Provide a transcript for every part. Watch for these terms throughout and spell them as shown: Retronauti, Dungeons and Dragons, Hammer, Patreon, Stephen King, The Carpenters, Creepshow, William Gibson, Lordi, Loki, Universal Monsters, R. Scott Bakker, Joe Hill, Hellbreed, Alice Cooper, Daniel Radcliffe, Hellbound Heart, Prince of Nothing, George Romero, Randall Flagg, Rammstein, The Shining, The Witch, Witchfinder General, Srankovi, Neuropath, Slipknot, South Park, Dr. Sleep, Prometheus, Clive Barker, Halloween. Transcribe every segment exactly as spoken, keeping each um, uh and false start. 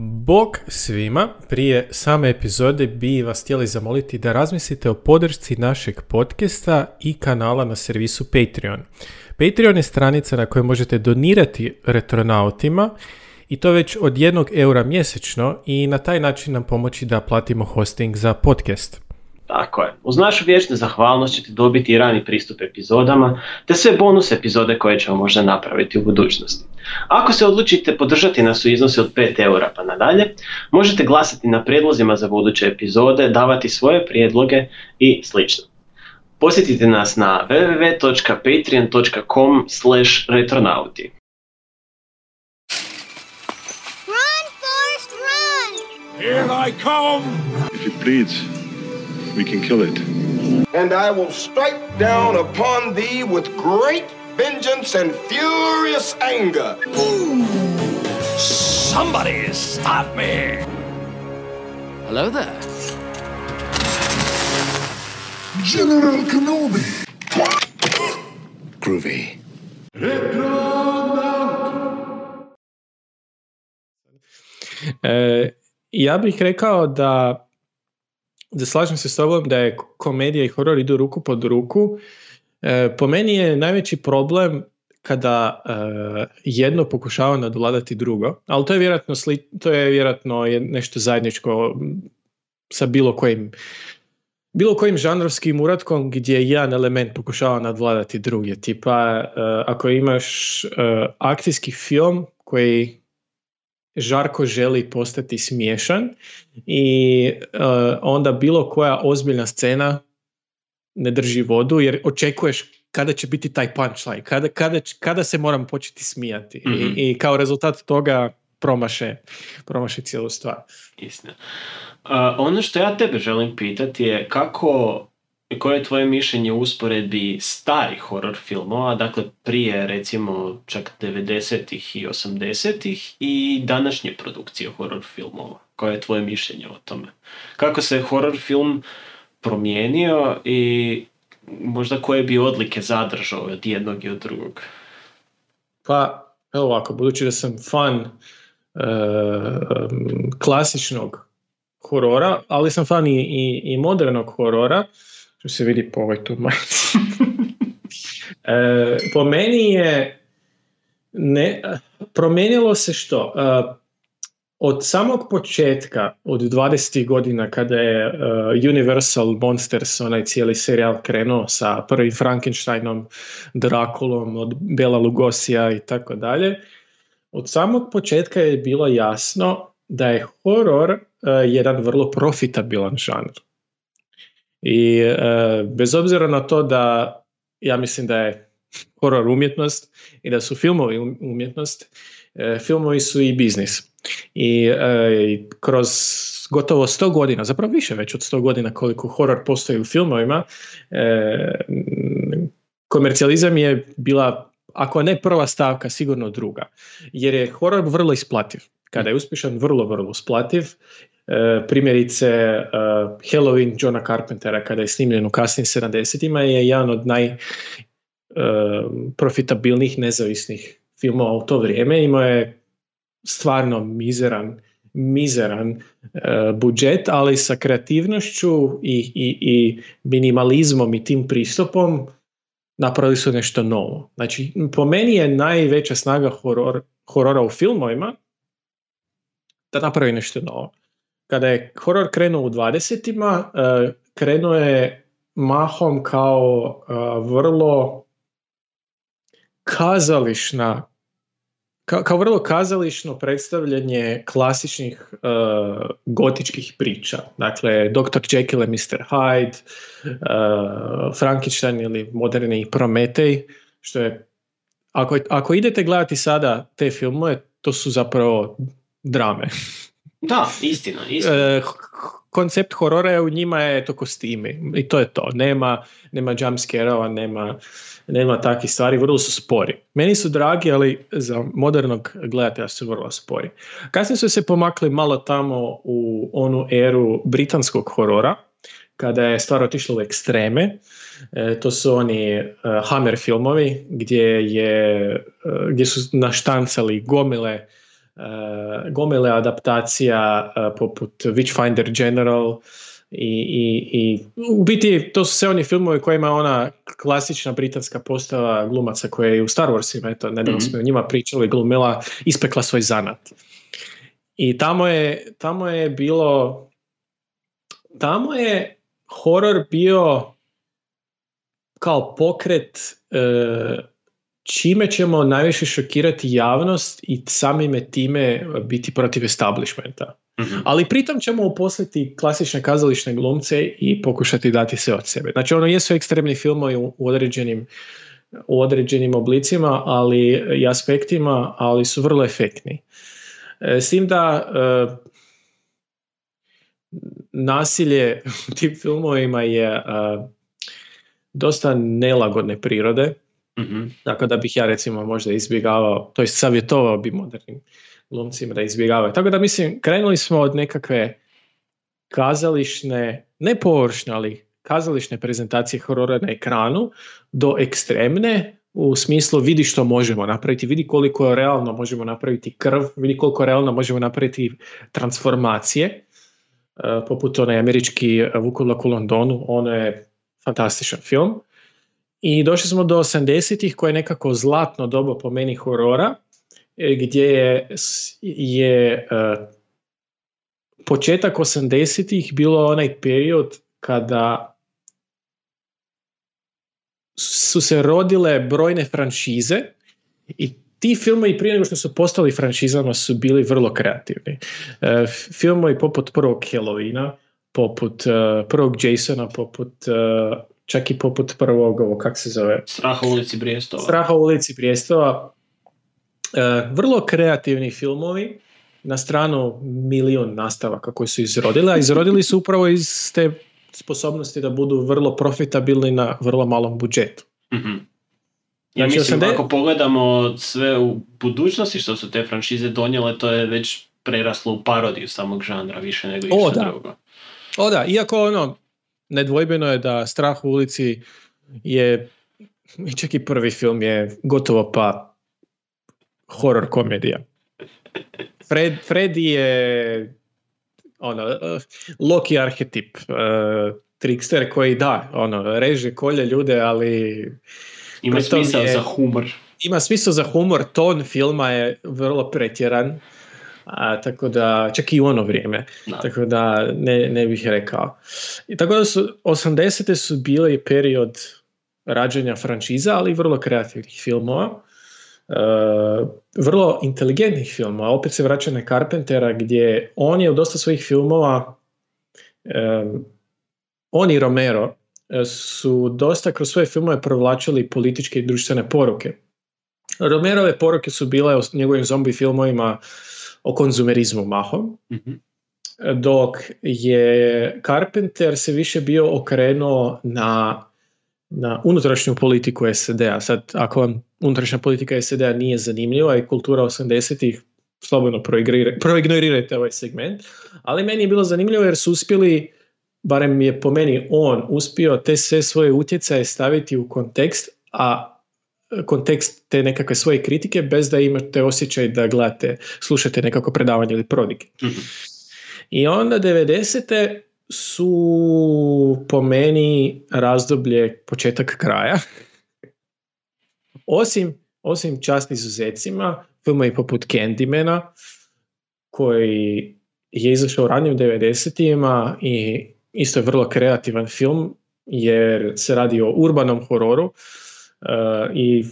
Bog svima, prije same epizode bi vas htjeli zamoliti da razmislite o podršci našeg podcasta i kanala na servisu Patreon. Patreon je stranica na kojoj možete donirati Retronautima i to već od jednog eura mjesečno i na taj način nam pomoći da platimo hosting za podcast. Tako je. Uz našu vječnu zahvalnost ćete dobiti i rani pristup epizodama, te sve bonus epizode koje ćemo možda napraviti u budućnosti. Ako se odlučite podržati nas u iznosu od pet eura pa nadalje, možete glasati na prijedlozima za buduće epizode, davati svoje prijedloge i sl. Posjetite nas na double-u double-u double-u dot patreon dot com slash retronauti. Run, Forrest, run! Here I come! If it bleeds, we can kill it. And I will strike down upon thee with great vengeance and furious anger. Boom! Somebody stop me! Hello there. General Kenobi. Groovy. Retronaut. E, ja bih rekao da Da slažem se s tobom da je komedija i horor idu ruku pod ruku. E, po meni je najveći problem kada e, jedno pokušava nadvladati drugo, ali to je vjerojatno, sli, to je vjerojatno nešto zajedničko sa bilo kojim, bilo kojim žanrovskim uratkom gdje jedan element pokušava nadvladati druge. Tipa, e, ako imaš e, akcijski film koji žarko želi postati smiješan i uh, onda bilo koja ozbiljna scena ne drži vodu jer očekuješ kada će biti taj punchline, kada, kada, kada se moram početi smijati. Mm-hmm. I, i kao rezultat toga promaše, promaše cijelu stvar. Istina. Uh, ono što ja tebe želim pitati je kako, koje je tvoje mišljenje u usporedbi starih horror filmova, dakle prije recimo čak devedesetih i osamdesetih i današnje produkcije horror filmova? Koje je tvoje mišljenje o tome? Kako se horror film promijenio i možda koje bi odlike zadržao od jednog i od drugog? Pa, evo ovako, budući da sam fan uh, klasičnog horora, ali sam fan i, i, i modernog horora, što se vidi po ovoj tu majici. E, po meni je ne, promijenilo se što? E, od samog početka, od dvadesetih godina kada je e, Universal Monsters, onaj cijeli serijal krenuo sa prvim Frankensteinom, Draculom, od Bela Lugosija i tako dalje, od samog početka je bilo jasno da je horor e, jedan vrlo profitabilan žanr. I e, bez obzira na to da ja mislim da je horor umjetnost i da su filmovi umjetnost, e, filmovi su i biznis. I e, kroz gotovo sto godina, zapravo više već od sto godina koliko horor postoji u filmovima, e, komercijalizam je bila, ako ne prva stavka, sigurno druga. Jer je horor vrlo isplativ. Kada je uspješan, vrlo, vrlo isplativ. E, primjerice e, Halloween Johna Carpentera kada je snimljen u kasnim sedamdesetima je jedan od najprofitabilnijih e, nezavisnih filmova u to vrijeme. Imao je stvarno mizeran, mizeran e, budžet, ali sa kreativnošću i, i, i minimalizmom i tim pristupom napravili su nešto novo. Znači, po meni je najveća snaga horor, horora u filmovima da napravi nešto novo. Kada je horor krenuo u dvadesetima, krenuo je mahom kao vrlo kazališna, kao vrlo kazališno predstavljanje klasičnih gotičkih priča. Dakle, doktor Jekyll mister Hyde, Frankenstein ili moderni Prometej, što je, ako, ako idete gledati sada te filmove, to su zapravo drame. Da, istina, istina. E, koncept horora u njima je to kostimi i to je to. Nema, nema jumpscare-ova, nema, nema takvih stvari, vrlo su spori. Meni su dragi, ali za modernog gledatelja su vrlo spori. Kasnije su se pomakli malo tamo u onu eru britanskog horora, kada je stvar otišla u ekstreme. E, to su oni e, Hammer filmovi gdje, je, e, gdje su naštancali gomile uh, gomile adaptacija uh, poput Witchfinder General i, i, i u biti to su sve oni filmovi kojima je ona klasična britanska postava glumaca koja je u Star Warsima, eto, nedavno mm-hmm. smo o njima pričali, glumila, ispekla svoj zanat. I tamo je, tamo je bilo, tamo je horor bio kao pokret e, čime ćemo najviše šokirati javnost i samime time biti protiv establishmenta. Mm-hmm. Ali pritom ćemo uposliti klasične kazališne glumce i pokušati dati sve od sebe. Znači, ono jesu ekstremni filmovi u, u određenim, u određenim oblicima, ali i aspektima, ali su vrlo efektni. E, s tim da e, nasilje u tim filmovima je uh, dosta nelagodne prirode, mm-hmm. tako da bih ja recimo možda izbjegavao, to jest savjetovao bi modernim glumcima da izbjegavaju. Tako da mislim, krenuli smo od nekakve kazališne, ne površne, ali kazališne prezentacije horora na ekranu do ekstremne, u smislu vidi što možemo napraviti, vidi koliko realno možemo napraviti krv, vidi koliko realno možemo napraviti transformacije. Poput onaj američki Vukulak u Londonu, ono je fantastičan film. I došli smo do osamdesetih koje je nekako zlatno doba po meni horora, gdje je, je početak osamdesetih bilo onaj period kada su se rodile brojne franšize i ti filmovi prije nego što su postali franšizama su bili vrlo kreativni. E, filmovi poput prvog Halloweena, poput e, prvog Jasona, poput, e, čak i poput prvog, ovo, kak se zove? Straha u ulici Brijestova. Straha u ulici Brijestova. E, vrlo kreativni filmovi, na stranu milion nastavaka koji su izrodili, a izrodili su upravo iz te sposobnosti da budu vrlo profitabilni na vrlo malom budžetu. Mhm. Ja znači, mislim, osamdeset... ako pogledamo sve u budućnosti što su te franšize donijele, to je već preraslo u parodiju samog žanra više nego o, išta da. Drugo. O da, iako ono, nedvojbeno je da Strah u ulici je, čak i prvi film je gotovo pa horor komedija. Fred, Freddy je ono, Loki arhetip, uh, trickster koji da, ono, reže kolje ljude, ali... Ima smisao za humor. Ima smisao za humor, ton filma je vrlo pretjeran, a, tako da, čak i u ono vrijeme, da. Tako da ne, ne bih rekao. I tako da su, osamdesete su bili period rađenja franšiza, ali vrlo kreativnih filmova, e, vrlo inteligentnih filmova. Opet se vraća na Carpentera gdje on je u dosta svojih filmova, e, on i Romero, su dosta kroz svoje filmove provlačili političke i društvene poruke. Romerove poruke su bile u njegovim zombi filmovima o konzumerizmu mahom, mm-hmm. dok je Carpenter se više bio okrenuo na, na unutrašnju politiku S A D-a. Sad, ako vam unutrašnja politika S A D-a nije zanimljiva i kultura osamdesetih, slobodno proignorirajte ovaj segment, ali meni je bilo zanimljivo jer su uspjeli, barem je po meni on uspio te sve svoje utjecaje staviti u kontekst, a kontekst te nekakve svoje kritike bez da imate osjećaj da gledate, slušate nekako predavanje ili prodike. Mm-hmm. I onda devedesete su po meni razdoblje početak kraja. Osim, osim čast izuzecima, filmovi poput Candymana, koji je izašao u ranijim devedesetima i isto je vrlo kreativan film jer se radi o urbanom hororu uh, i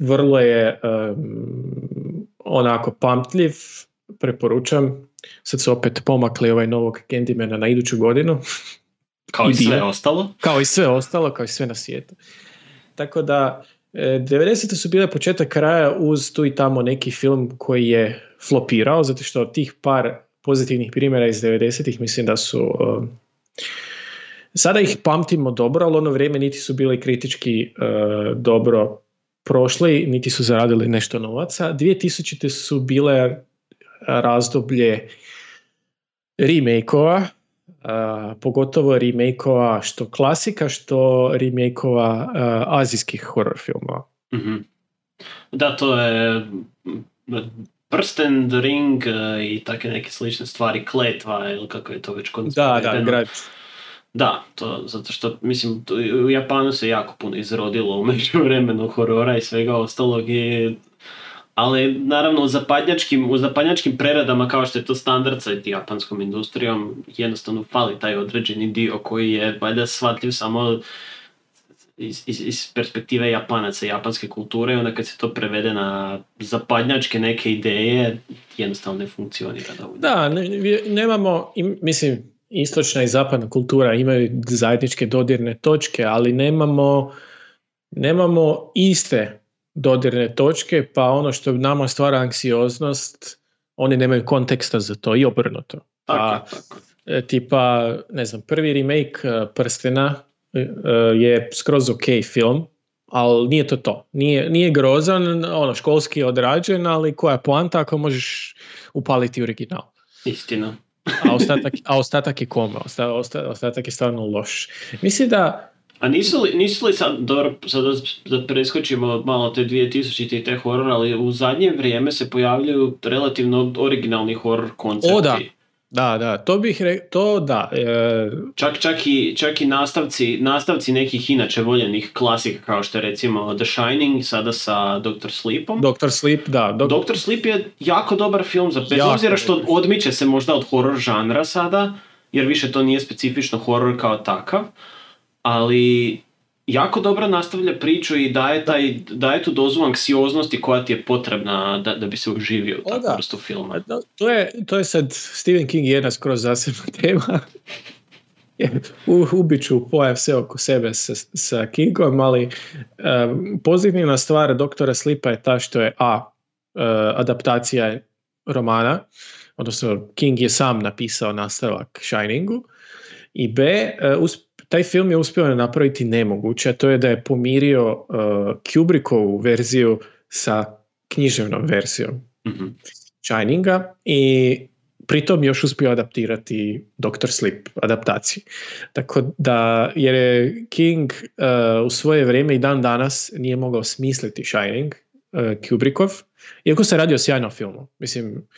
vrlo je um, onako pamtljiv, preporučam. Sad su opet pomakli ovaj novog Candymana na iduću godinu. Kao i, i sve ostalo. Kao i sve ostalo, kao i sve na svijetu. Tako da, devedesete su bile početak kraja uz tu i tamo neki film koji je flopirao, zato što tih par pozitivnih primjera iz devedesetih mislim da su... Uh, sada ih pamtimo dobro, ali ono vrijeme niti su bili kritički uh, dobro prošli, niti su zaradili nešto novaca. dvije tisućite su bile razdoblje remake-ova, uh, pogotovo remake-ova što klasika, što remake-ova uh, azijskih horror filmova. Mm-hmm. Da, to je... Prsten, The Ring uh, i takve neke slične stvari, kletva ili kako je to već kod nas. Da, da, grad. Da, to, zato što, mislim, to, u Japanu se jako puno izrodilo u međuvremenu horora i svega ostalog je... Ali, naravno, u zapadnjačkim, u zapadnjačkim preradama, kao što je to standard sa japanskom industrijom, jednostavno fali taj određeni dio koji je valjda shvatljiv samo iz, iz, iz perspektive Japanaca, japanske kulture, onda kad se to prevede na zapadnjačke neke ideje, jednostavno ne funkcionira dovoljno. Da, ne, nemamo, im, mislim, istočna i zapadna kultura imaju zajedničke dodirne točke, ali nemamo, nemamo iste dodirne točke, pa ono što nama stvara anksioznost, oni nemaju konteksta za to i obrnuto. Tako, tako. Tipa, ne znam, prvi remake Prstena je skroz ok film, ali nije to to. Nije, nije grozan, ono, školski je odrađen, ali koja je poanta ako možeš upaliti original? Istina. a, ostatak, a ostatak je koma, osta, osta, ostatak je stvarno loš. Mislim da... A nisu li, nisu li sad, dobro, sad da preskočimo malo te dvije tisućite i te horor, ali u zadnje vrijeme se pojavljaju relativno originalni horor koncepti. O da, da, da, to bih rekao, to da. E... Čak, čak i, čak i nastavci, nastavci nekih inače voljenih klasika, kao što je recimo The Shining, sada sa doktor Sleepom. doktor Sleep, da. Dok... doktor Sleep je jako dobar film, za bez jako obzira što dobro. Odmiče se možda od horor žanra sada, jer više to nije specifično horor kao takav. Ali jako dobro nastavlja priču i daje, taj, daje tu dozu anksioznosti koja ti je potrebna da, da bi se uživio u takvu vrstu filma. To je, to je sad Stephen King jedna skroz zasebna tema. u, ubiću pojav sve oko sebe sa, sa Kingom, ali um, pozitivna stvar doktora Sleepa je ta što je a, uh, adaptacija romana, odnosno King je sam napisao nastavak Shiningu, i b, uh, uz taj film je uspio napraviti nemoguće, a to je da je pomirio uh, Kubrickovu verziju sa književnom verzijom mm-hmm. Shininga i pritom još uspio adaptirati doktor Sleep adaptaciji. Tako da, jer je King uh, u svoje vrijeme i dan danas nije mogao smisliti Shining uh, Kubrickov, iako se radi o sjajnom filmu. Mislim,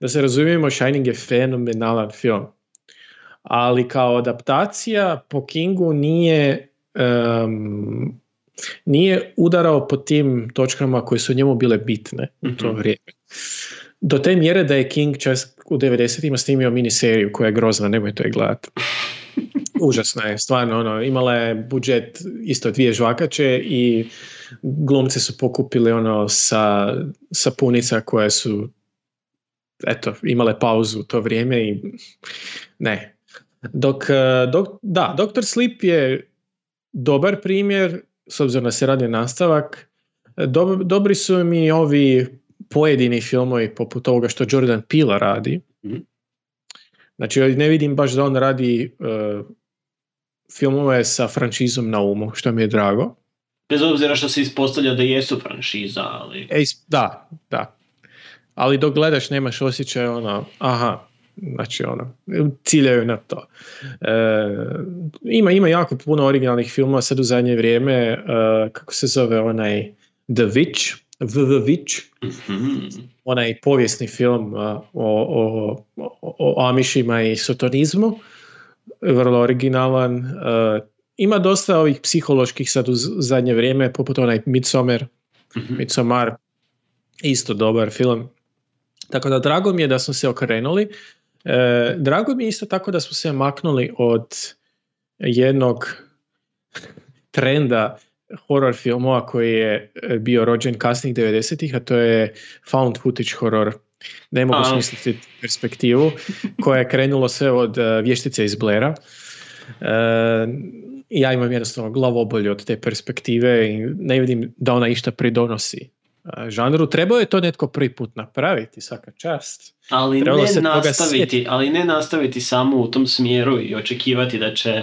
da se razumijemo, Shining je fenomenalan film. Ali kao adaptacija po Kingu nije, um, nije udarao po tim točkama koje su njemu bile bitne u to vrijeme. Do te mjere da je King čas u devedesetima snimio miniseriju koja je grozna, nemojte je gledati. Užasna je, stvarno. Ono, imala je budžet isto dvije žvakače i glumce su pokupili ono sa, sa punica koje su eto, imale pauzu u to vrijeme i ne. Dok, dok, da, doktor Sleep je dobar primjer, s obzirom da se radi nastavak. Dob, dobri su mi ovi pojedini filmovi poput ovoga što Jordan Peele radi. Znači, ne vidim baš da on radi uh, filmove sa franšizom na umu, što mi je drago. Bez obzira što se ispostavlja da jesu franšiza, ali... E, da, da. Ali dok gledaš nemaš osjećaj ono, aha, znači ono, ciljaju na to. E, ima, ima jako puno originalnih filmova sad u zadnje vrijeme, e, kako se zove onaj The Witch, The Witch, mm-hmm. onaj povijesni film a, o, o, o, o Amišima i sotonizmu, vrlo originalan. E, ima dosta ovih psiholoških sad u zadnje vrijeme, poput onaj Midsommar, mm-hmm. Midsommar, isto dobar film. Tako da drago mi je da smo se okrenuli. E, drago mi je isto tako da smo se maknuli od jednog trenda horror filmova koji je bio rođen kasnih devedesetih, a to je found footage horror. Ne mogu smisliti perspektivu koja je krenulo sve od uh, Vještice iz Blaira. E, ja imam jednostavno glavobolju od te perspektive i ne vidim da ona išta pridonosi žanru. Trebao je to netko prvi put napraviti, svaka čast. Ali ne, nastaviti, ali ne nastaviti samo u tom smjeru i očekivati da će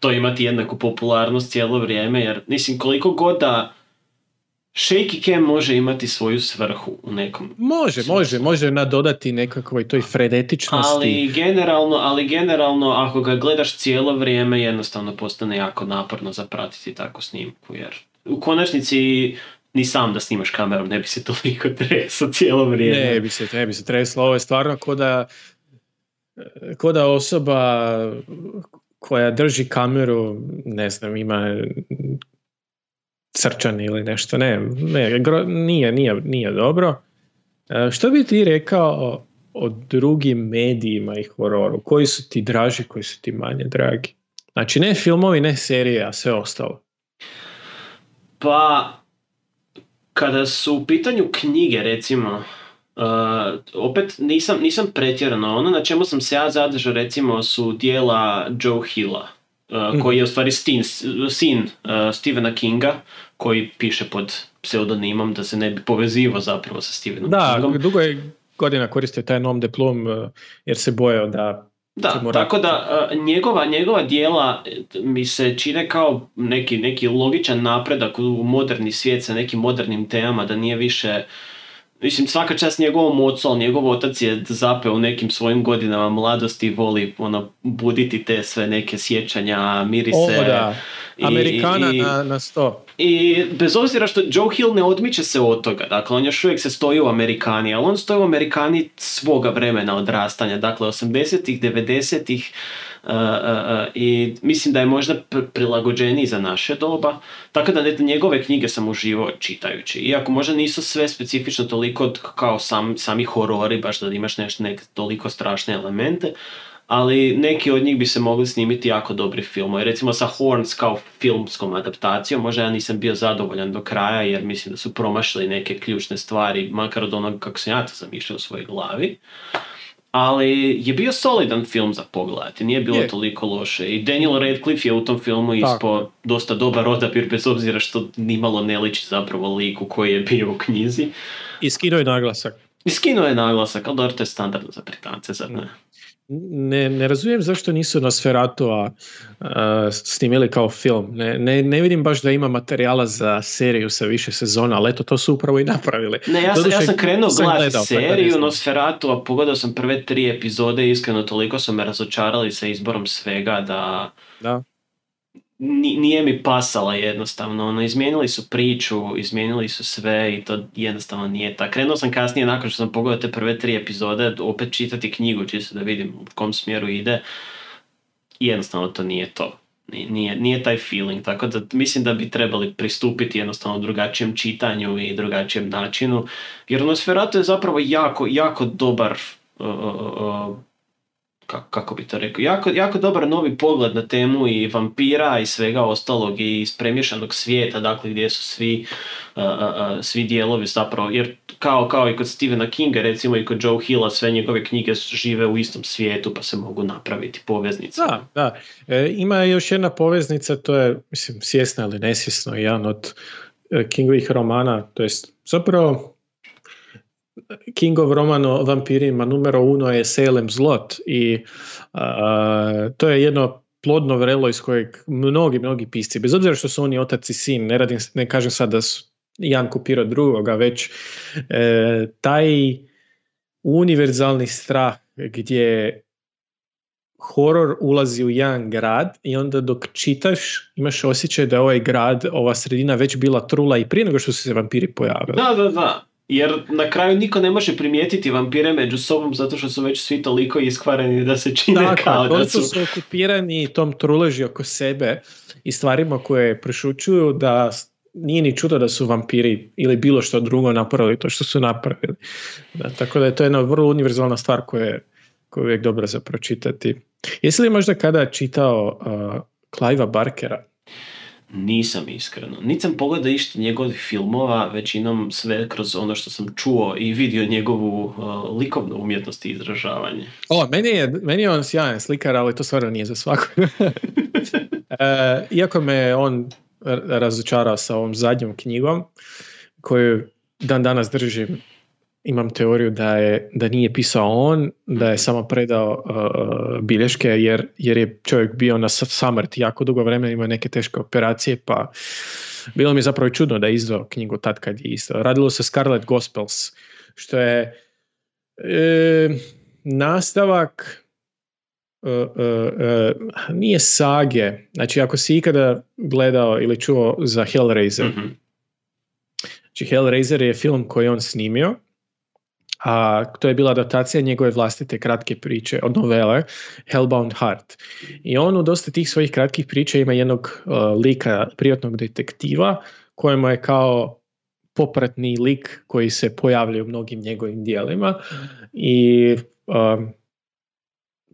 to imati jednaku popularnost cijelo vrijeme, jer mislim koliko god da shaky cam može imati svoju svrhu u nekom. Može, svrhu. može, može nadodati nekakvoj toj frenetičnosti. Ali generalno, ali generalno ako ga gledaš cijelo vrijeme jednostavno postane jako naporno zapratiti takvu snimku, jer u konačnici ni sam da snimaš kamerom, ne bi se toliko treslo cijelo vrijeme. Ne bi se, ne bi se treslo. Ovo je stvarno ko da, ko da osoba koja drži kameru, ne znam, ima srčan ili nešto. Ne, ne gro, nije, nije, nije dobro. Što bi ti rekao o drugim medijima i hororu? Koji su ti draži, koji su ti manje dragi? Znači, ne filmovi, ne serije, a sve ostalo. Pa, kada su u pitanju knjige, recimo, uh, opet nisam, nisam pretjerano. Ono na čemu sam se ja zadržao, recimo, su djela Joe Hilla, uh, koji je u stvari sin, sin uh, Stephena Kinga, koji piše pod pseudonimom da se ne bi povezivao zapravo sa Stephenom da, Kingom. Da, dugo je godina koristio taj nom de plume uh, jer se bojao da... Da, mora... tako da uh, njegova, njegova djela mi se čine kao neki, neki logičan napredak u moderni svijet sa nekim modernim temama, da nije više, mislim, svaka čast njegovom ocu, ali njegov otac je zapeo u nekim svojim godinama mladosti, voli ono, buditi te sve neke sjećanja, mirise. O, da. I, Amerikana i, na, na sto. I bez obzira što Joe Hill ne odmiče se od toga, dakle on još uvijek se stoji u Amerikani, ali on stoji u Amerikani svoga vremena odrastanja, dakle osamdesetih, devedesetih uh, uh, uh, i mislim da je možda prilagođeniji za naše doba, tako da njegove knjige sam uživao čitajući, iako možda nisu sve specifično toliko kao sam, sami horori, baš da imaš nešto, neke toliko strašne elemente, ali neki od njih bi se mogli snimiti jako dobri filmovi. Recimo sa Horns kao filmskom adaptacijom, možda ja nisam bio zadovoljan do kraja, jer mislim da su promašili neke ključne stvari, makar od onog kako sam ja to zamišljao u svojoj glavi. Ali je bio solidan film za pogledati, nije bilo je toliko loše. I Daniel Radcliffe je u tom filmu ispao dosta dobar odabir, bez obzira što nimalo ne liči zapravo liku koji je bio u knjizi. I skinuo je naglasak. I skinuo je naglasak, ali dobro, to je standardno za Britance, zar ne? Ne, ne razumijem zašto nisu Nosferatu-a uh, snimili kao film. Ne, ne, ne vidim baš da ima materijala za seriju sa više sezona, ali eto, to su upravo i napravili. Ne, ja, Doduše, ja sam krenuo gledati seriju Nosferatu-a, pogledao sam prve tri epizode i iskreno toliko su me razočarali sa izborom svega da, da. Nije mi pasala jednostavno. Ono, izmijenili su priču, izmijenili su sve i to jednostavno nije ta. Krenuo sam kasnije, nakon što sam pogledao te prve tri epizode, opet čitati knjigu, čisto da vidim u kom smjeru ide. Jednostavno to nije to. Nije, nije taj feeling. Tako da mislim da bi trebali pristupiti jednostavno drugačijem čitanju i drugačijem načinu. Jer Nosferatu je zapravo jako, jako dobar... Uh, uh, uh, kako bi to rekao, jako, jako dobar novi pogled na temu i vampira i svega ostalog i iz premješanog svijeta, dakle gdje su svi, uh, uh, svi dijelovi zapravo, jer kao, kao i kod Stephena Kinga, recimo i kod Joe Hilla, sve njegove knjige žive u istom svijetu pa se mogu napraviti poveznice. Da, da. E, ima još jedna poveznica, to je, mislim, svjesna ili nesvjesno, jedan od Kingovih romana, to jest zapravo... Kingov roman o vampirima numero uno je Salem Slot i a, to je jedno plodno vrelo iz kojeg mnogi, mnogi pisci, bez obzira što su oni otac i sin, ne, radim, ne kažem sad da su jedan kopirao drugoga, već e, taj univerzalni strah gdje horor ulazi u jedan grad i onda dok čitaš imaš osjećaj da je ovaj grad, ova sredina već bila trula i prije nego što su se vampiri pojavili. Da, da, da. Jer na kraju niko ne može primijetiti vampire među sobom zato što su već svi toliko iskvareni da se čine dakle, kao da su... su okupirani tom truleži oko sebe i stvarima koje prešućuju da nije ni čudo da su vampiri ili bilo što drugo napravili to što su napravili. Da, tako da je to jedna vrlo univerzalna stvar koja je, koja je uvijek dobra za pročitati. Jesi li možda kada čitao uh, Clive'a Barkera? Nisam iskreno. Nisam pogledao išta njegovih filmova, većinom sve kroz ono što sam čuo i vidio njegovu uh, likovnu umjetnost i izražavanje. O, meni je, meni je on sjajan slikar, ali to stvarno nije za svakog. e, iako me on razočarao sa ovom zadnjom knjigom, koju dan danas držim, imam teoriju da, je, da nije pisao on, da je samo predao uh, bilješke jer, jer je čovjek bio na samrti jako dugo vremena, imao neke teške operacije, pa bilo mi je zapravo čudno da je izdao knjigu tad kad je izdao. Radilo se Scarlet Gospels, što je e, nastavak e, e, nije sage. Znači, ako si ikada gledao ili čuo za Hellraiser, mm-hmm. Znači Hellraiser je film koji je on snimio, a to je bila adaptacija njegove vlastite kratke priče od novele Hellbound Heart. I on u dosta tih svojih kratkih priča ima jednog uh, lika, privatnog detektiva, kojemu je kao popratni lik koji se pojavlja u mnogim njegovim dijelima. I um,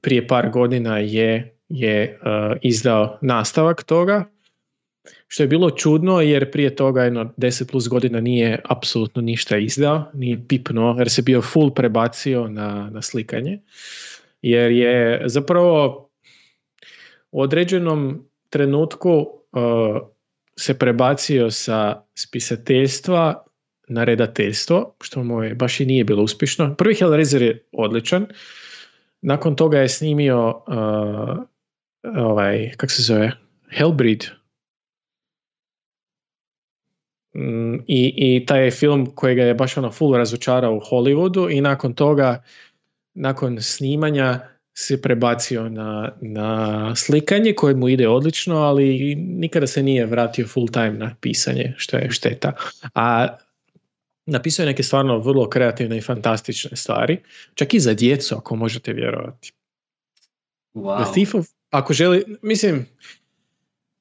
prije par godina je, je uh, izdao nastavak toga, što je bilo čudno jer prije toga jedno deset plus godina nije apsolutno ništa izdao, nije pipno, jer se bio full prebacio na, na slikanje. Jer je zapravo u određenom trenutku uh, se prebacio sa spisateljstva na redateljstvo, što mu je baš i nije bilo uspješno. Prvi Hellraiser je odličan, nakon toga je snimio uh, ovaj, kak se zove, Hellbreed. I, i taj je film kojega je baš ono full razočarao u Hollywoodu i nakon toga, nakon snimanja se prebacio na, na slikanje koje mu ide odlično, ali nikada se nije vratio full time na pisanje, što je šteta. A napisao je neke stvarno vrlo kreativne i fantastične stvari, čak i za djecu ako možete vjerovati. Wow. The Thief of, ako želi, mislim...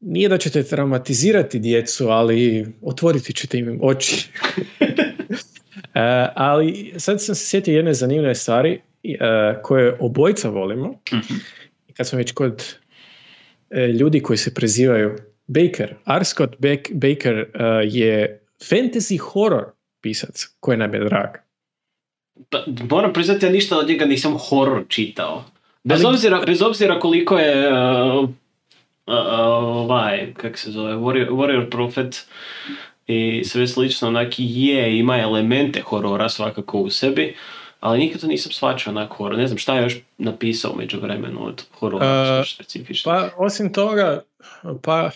Nije da ćete traumatizirati djecu, ali otvoriti ćete im oči. e, ali sad sam se sjetio jedne zanimljive stvari e, koje obojica volimo. Mm-hmm. Kad smo već kod e, ljudi koji se prezivaju Bakker. R. Scott Bakker e, je fantasy horror pisac koji nam je drag. Pa, moram priznati, ja ništa od njega nisam horror čitao. Bez, ali... obzira, bez obzira koliko je... Uh... Uh, ovaj, kak se zove, Warrior, Warrior Prophet i sve slično, onaki je, ima elemente horora svakako u sebi, ali nikada nisam shvaćao onako horor. Ne znam šta je još napisao među vremenu od horora uh, specifično. Pa, osim toga, pa,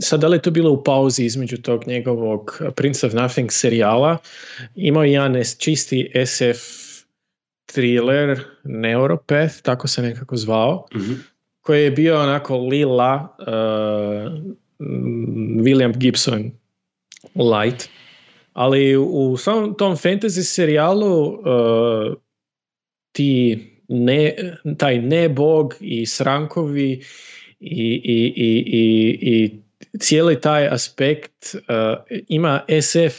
sad da li je to bilo u pauzi između tog njegovog Prince of Nothing serijala, imao jedan čisti S F thriller, Neuropath, tako se nekako zvao, mm-hmm. koji je bio onako lila uh, William Gibson light. Ali u samom tom fantasy serijalu uh, ti ne, taj nebog i Srankovi i, i, i, i, i cijeli taj aspekt uh, ima S F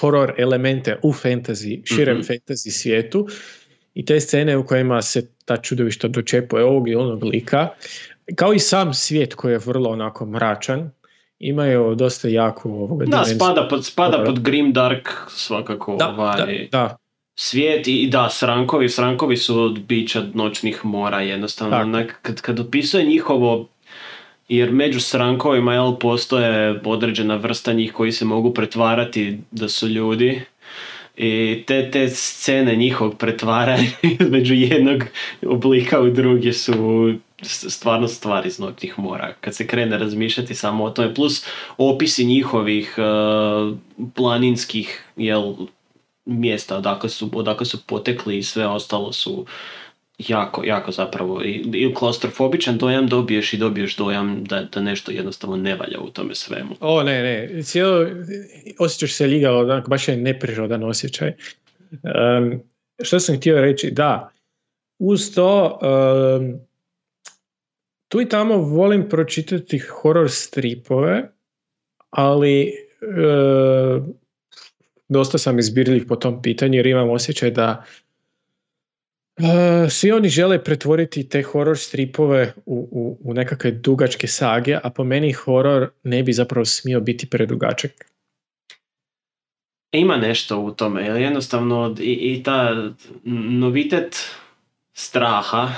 horror elemente u fantasy, širem mm-hmm. fantasy svijetu. I te scene u kojima se ta čudovišta dočepuje ovog i onog lika, kao i sam svijet koji je vrlo onako mračan, imaju dosta jako ovoga da, spada pod, spada pod Grim Dark svakako da, ovaj da, da. Svijet i da, srankovi, srankovi su od bića noćnih mora jednostavno. Onak, kad, kad opisuje njihovo, jer među srankovima jel, postoje određena vrsta njih koji se mogu pretvarati da su ljudi. I te, te scene njihovog pretvaranja među jednog oblika u drugi su stvarno stvari iz noćnih mora. Kad se krene razmišljati samo o tome, plus opisi njihovih uh, planinskih jel, mjesta odakle su, odakle su potekli i sve ostalo su jako, jako zapravo i, i klaustrofobičan dojam dobiješ i dobiješ dojam da, da nešto jednostavno ne valja u tome svemu. O ne, ne, cijelo osjećaš se ljigalo, baš je neprirodan osjećaj. Um, što sam htio reći, da, uz to um, tu i tamo volim pročitati horror stripove, ali um, dosta sam izbirljiv po tom pitanju jer imam osjećaj da Uh, svi oni žele pretvoriti te horror stripove u, u, u nekakve dugačke sage, a po meni horror ne bi zapravo smio biti predugačak. Ima nešto u tome, jer jednostavno i, i ta novitet straha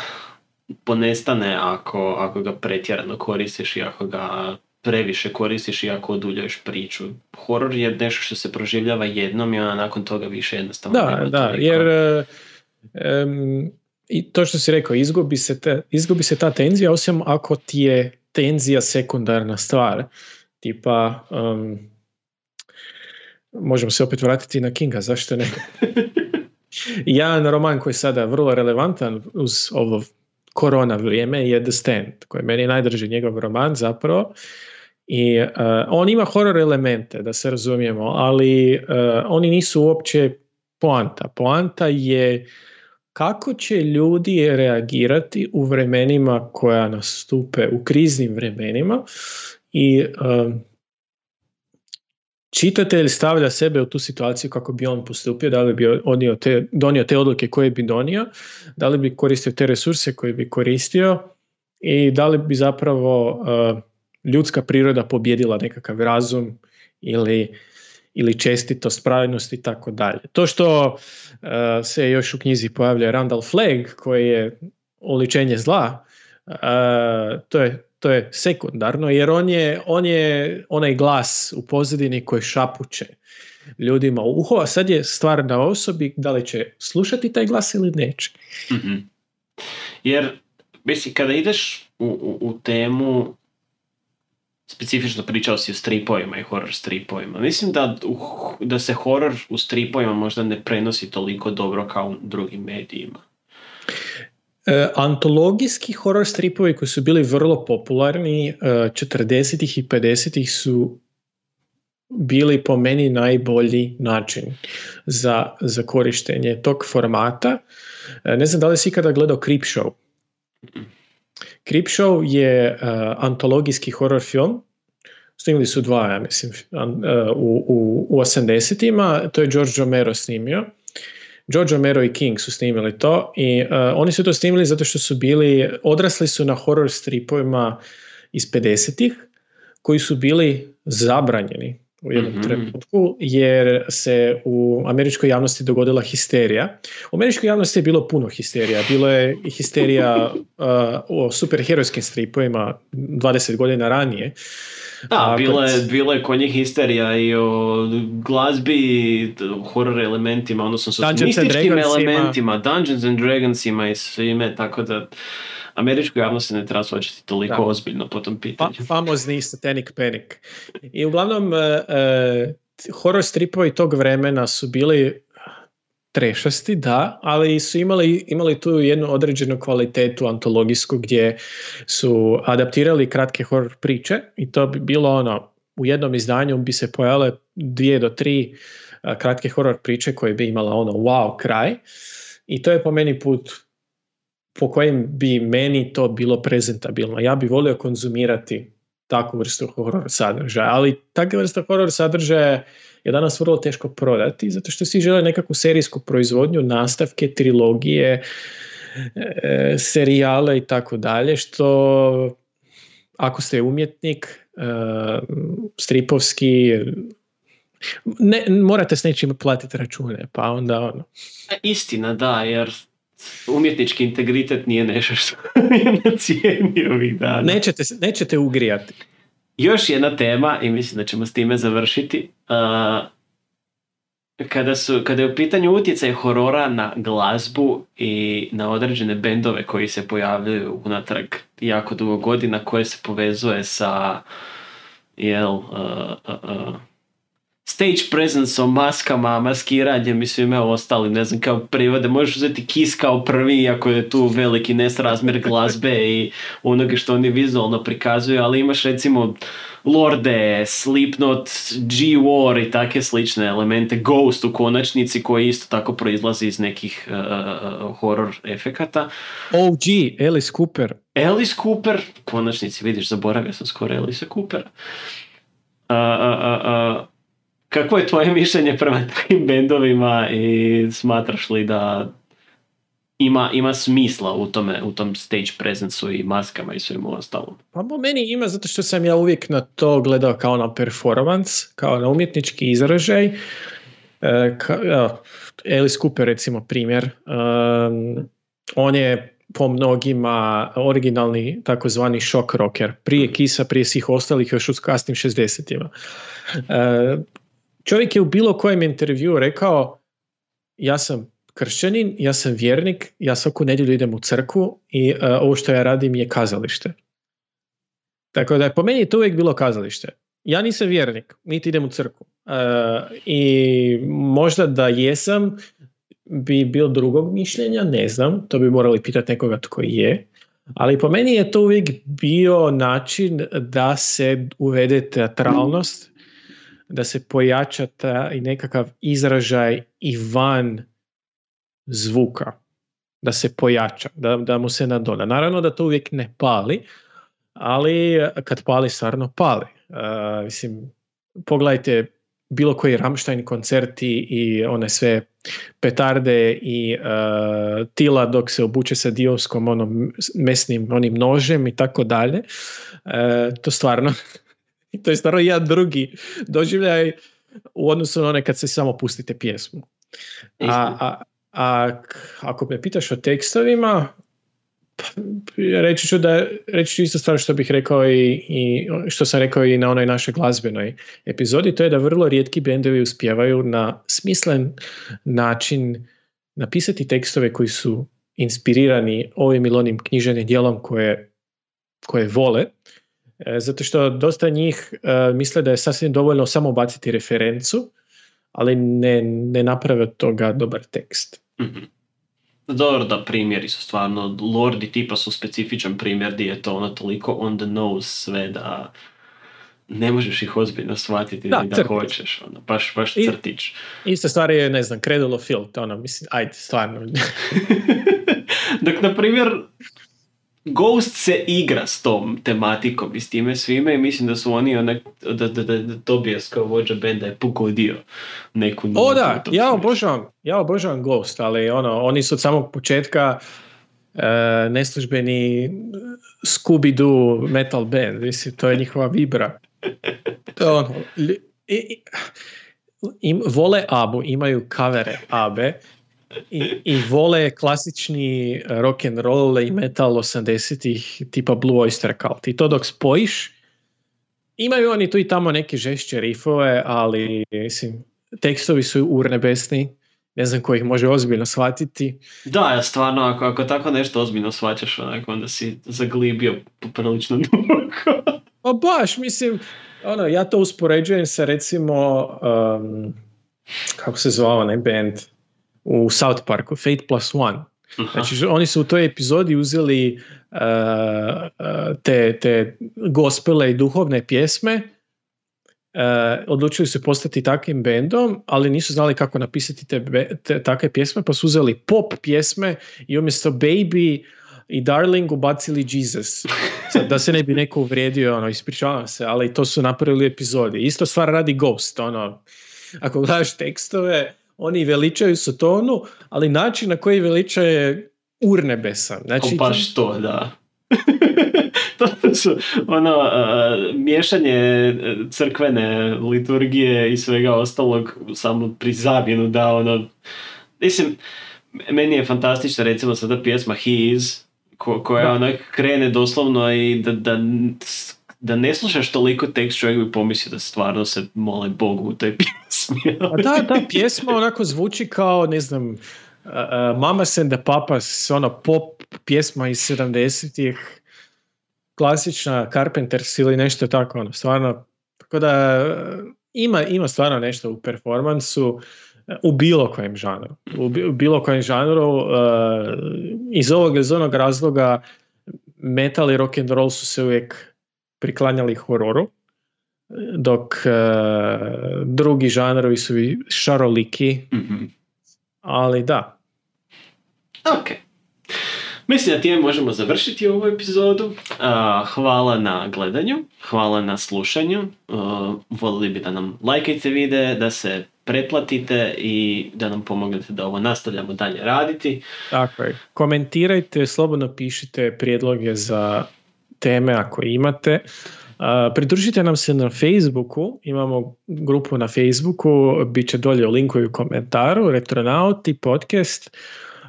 ponestane ako, ako ga pretjerano koristiš i ako ga previše koristiš i ako oduljuješ priču. Horror je nešto što se proživljava jednom i ona nakon toga više jednostavno da, nema da, jer uh, Um, i to što si rekao, izgubi se, te, izgubi se ta tenzija, osim ako ti je tenzija sekundarna stvar. Tipa, um, možemo se opet vratiti na Kinga, zašto ne? Jedan roman koji je sada vrlo relevantan uz ovo korona vrijeme je The Stand, koji je meni najdrži njegov roman zapravo, I uh, on ima horor elemente, da se razumijemo, ali uh, oni nisu uopće poanta. Poanta je kako će ljudi reagirati u vremenima koja nastupe, u kriznim vremenima, i uh, čitatelj stavlja sebe u tu situaciju kako bi on postupio, da li bi odnio te, donio te odluke koje bi donio, da li bi koristio te resurse koje bi koristio i da li bi zapravo uh, ljudska priroda pobjedila nekakav razum ili, ili čestitost, pravednost i tako dalje. To što uh, se još u knjizi pojavlja Randall Flagg, koji je oličenje zla, uh, to je to je sekundarno, jer on je, on je onaj glas u pozadini koji šapuće ljudima u uho, a sad je stvar na osobi da li će slušati taj glas ili neće. Mm-hmm. Jer, mislim, kada ideš u, u, u temu, specifično pričao si o stripovima i horror stripovima, mislim da, da se horror u stripovima možda ne prenosi toliko dobro kao u drugim medijima. E, antologijski horror stripovi koji su bili vrlo popularni e, četrdesetih i pedesetih su bili po meni najbolji način za, za korištenje tog formata. E, ne znam da li si ikada gledao Creepshow. Creepshow je e, antologijski horror film. Snimili su dva, ja mislim, an, e, u, u, u osamdesetima. To je George Romero snimio. George Romero i King su snimili to i uh, oni su to snimili zato što su bili, odrasli su na horror stripovima iz pedesetih koji su bili zabranjeni u jednom mm-hmm. trenutku jer se u američkoj javnosti dogodila histerija. U američkoj javnosti je bilo puno histerija. Bilo je histerija uh, o superherojskim stripovima dvadeset godina ranije. Da, bilo je, bilo je kod njih histerija i o glazbi, horror elementima, odnosno socijalističkim elementima, Dungeons and Dragonsima i svime, tako da američku javnost se ne treba svačiti toliko da. Ozbiljno po tom pitanju. Fa- famozni Satanic Panic. I uglavnom, uh, uh, horror stripovi tog vremena su bili trešasti, da, ali su imali, imali tu jednu određenu kvalitetu antologijsku gdje su adaptirali kratke horror priče i to bi bilo ono, u jednom izdanju bi se pojavile dvije do tri a, kratke horror priče koje bi imala ono wow kraj i to je po meni put po kojem bi meni to bilo prezentabilno. Ja bi volio konzumirati takvu vrstu horror sadržaja, ali takva vrsta horror sadržaja je danas vrlo teško prodati, zato što svi žele nekakvu serijsku proizvodnju, nastavke, trilogije, e, serijale i tako dalje, što ako ste umjetnik, e, stripovski, ne, morate s nečim platiti račune, pa onda ono. Istina, da, jer umjetnički integritet nije nešto što je na cijeni ovih dana. Nećete, nećete ugrijati. Još jedna tema, i mislim da ćemo s time završiti, uh, kada, su, kada je u pitanju utjecaj horora na glazbu i na određene bendove koji se pojavljaju unatrag jako dugo godina, koje se povezuje sa jel, uh, uh, uh, stage presence-om, maskama, maskiranjem i svime ostalim, ne znam, kao privode. Možeš uzeti Kiss kao prvi, iako je tu veliki nesrazmjer glazbe i onoga što oni vizualno prikazuju, ali imaš recimo Lorde, Slipknot, G-War i takve slične elemente, Ghost u konačnici, koji isto tako proizlazi iz nekih uh, horror efekata. O G, Alice Cooper. Alice Cooper, u konačnici, vidiš, zaboravio sam skoro Alice Coopera. Uh, uh, uh, Kako je tvoje mišljenje prema takvim bendovima i smatraš li da ima, ima smisla u tome, u tom stage presence-u i maskama i svemu ostalom? Pa po meni ima, zato što sam ja uvijek na to gledao kao na performance, kao na umjetnički izražaj. E, ka, ja, Alice Cooper recimo primjer. Um, on je po mnogima originalni takozvani shock rocker. Prije Kisa, prije svih ostalih, još u kasnim šezdesetima. E, Čovjek je u bilo kojem intervju rekao, ja sam kršćanin, ja sam vjernik, ja svaku nedjelju idem u crkvu i uh, ovo što ja radim je kazalište. Tako da je po meni je to uvijek bilo kazalište. Ja nisam vjernik, niti idem u crkvu. Uh, I možda da jesam, bi bilo drugog mišljenja, ne znam, to bi morali pitati nekoga tko je. Ali po meni je to uvijek bio način da se uvede teatralnost, da se pojača ta i nekakav izražaj i van zvuka, da se pojača, da, da mu se nadoda. Naravno da to uvijek ne pali, ali kad pali, stvarno pali. Uh, mislim, pogledajte bilo koji Rammstein koncerti i one sve petarde i uh, tila dok se obuče sa dioskom onom mesnim onim nožem i tako dalje. To stvarno to je stvarno jedan drugi doživljaj u odnosu na one kad se samo pustite pjesmu. A, a, a ako me pitaš o tekstovima, reći ću, da, reći ću isto stvar što bih rekao i, i što sam rekao i na onoj našoj glazbenoj epizodi, to je da vrlo rijetki bendovi uspijevaju na smislen način napisati tekstove koji su inspirirani ovim ili onim književnim dijelom koje, koje vole, zato što dosta njih misle da je sasvim dovoljno samo baciti referencu, ali ne, ne naprave od toga dobar tekst. Mm-hmm. Dobro, da primjeri su stvarno, lordi tipa su specifičan primjer gdje je to ono toliko on the nose sve da ne možeš ih ozbiljno shvatiti da, da hoćeš, ono, baš, baš crtić. I, ista stvar je, ne znam, Credulo Filt, ono, mislim, ajde, stvarno. Dok, na primjer, Ghost se igra s tom tematikom i s time svime i mislim da su oni onak, da, da, da, da Tobias kao vođa benda je pogodio neku... O da, ja obožavam, ja obožavam Ghost, ali ono, oni su od samog početka uh, neslužbeni Scooby-Doo metal band, mislim, to je njihova vibra. To ono, li, i, im, vole Abu, imaju kavere Abe, I, i vole klasični rock and roll i metal osamdesetih tipa Blue Oyster Cult. I to dok spojiš, imaju oni tu i tamo neke žešće rifove, ali mislim, tekstovi su urnebesni, ne znam ko ih može ozbiljno shvatiti. Da, stvarno, ako, ako tako nešto ozbiljno shvaćaš, onako, onda si zaglibio poprilično duboko. Pa baš, mislim, ono, ja to uspoređujem sa recimo, um, kako se zvao onaj band u South Parku, Fate Plus One. Aha. Znači, oni su u toj epizodi uzeli uh, te, te gospele i duhovne pjesme, uh, odlučili su postati takvim bendom, ali nisu znali kako napisati te, te, takve pjesme, pa su uzeli pop pjesme i umjesto Baby i Darling ubacili Jesus. Sad, da se ne bi neko uvrijedio, ono, ispričavam se, ali to su napravili epizodi. Isto stvar radi Ghost, ono, ako gledaš tekstove, oni veličaju Satonu, ali način na koji veliča je urnebesan. Znači, baš to, da. To su ono, uh, miješanje crkvene liturgije i svega ostalog samo pri zamjenu da ono... Mislim, meni je fantastično recimo sada pjesma He Is, ko- koja ona krene doslovno i da... da da ne slušaš toliko tekst, čovjek bi pomislio da stvarno se mole Bogu u toj pjesmi. A da, da, pjesma onako zvuči kao, ne znam, uh, uh, Mamas and the Papas, ono pop pjesma iz sedamdesetih, klasična Carpenters ili nešto tako, ono, stvarno, tako da uh, ima, ima stvarno nešto u performansu, u bilo kojem žanru. U, bi, u bilo kojem žanru, uh, iz ovog, iz onog razloga, metal i rock and roll su se uvijek priklanjali hororu, dok e, drugi žanrovi su šaroliki, mm-hmm. ali da. Ok. Mislim da time možemo završiti ovu epizodu. Uh, hvala na gledanju, hvala na slušanju. Uh, volili bi da nam lajkajte videe, da se pretplatite i da nam pomognete da ovo nastavljamo dalje raditi. Tako je. Komentirajte, slobodno pišite prijedloge za teme ako imate. Uh, pridružite nam se na Facebooku, imamo grupu na Facebooku, bit će dolje u linku i u komentaru, Retronauti podcast.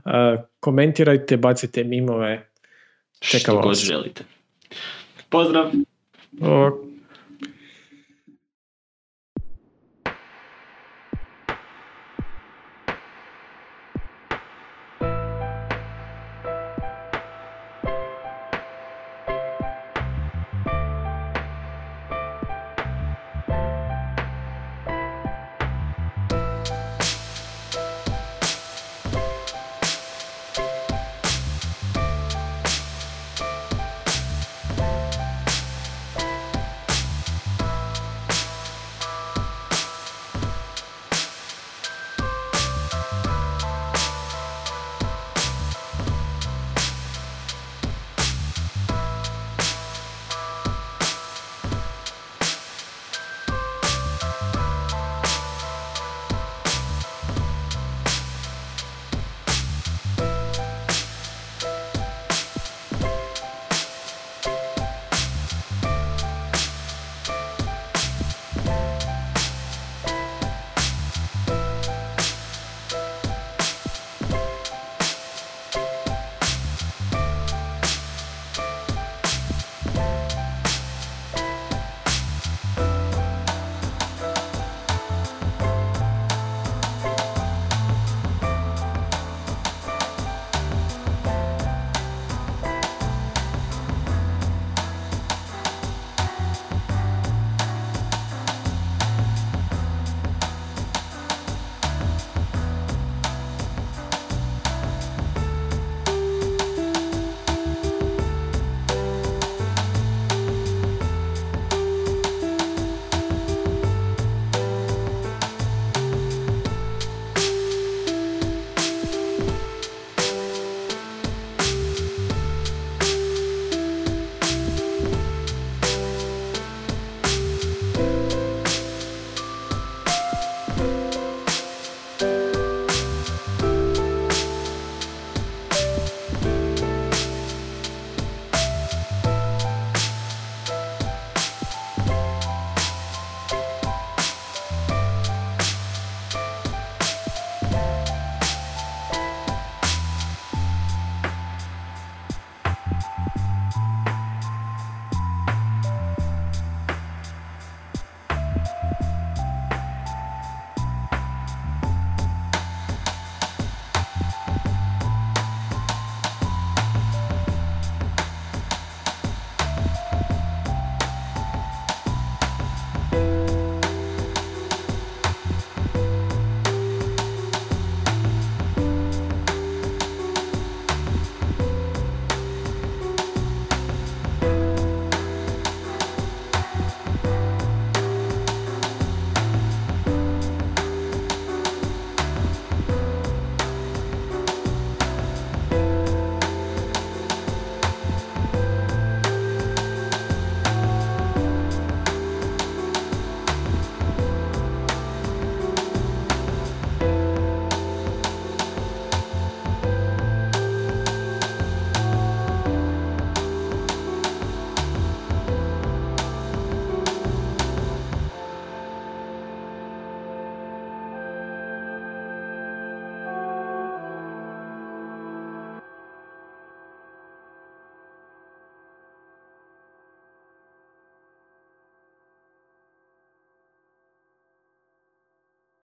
Uh, komentirajte, bacite mimove. Čekamo što god želite. Pozdrav! O-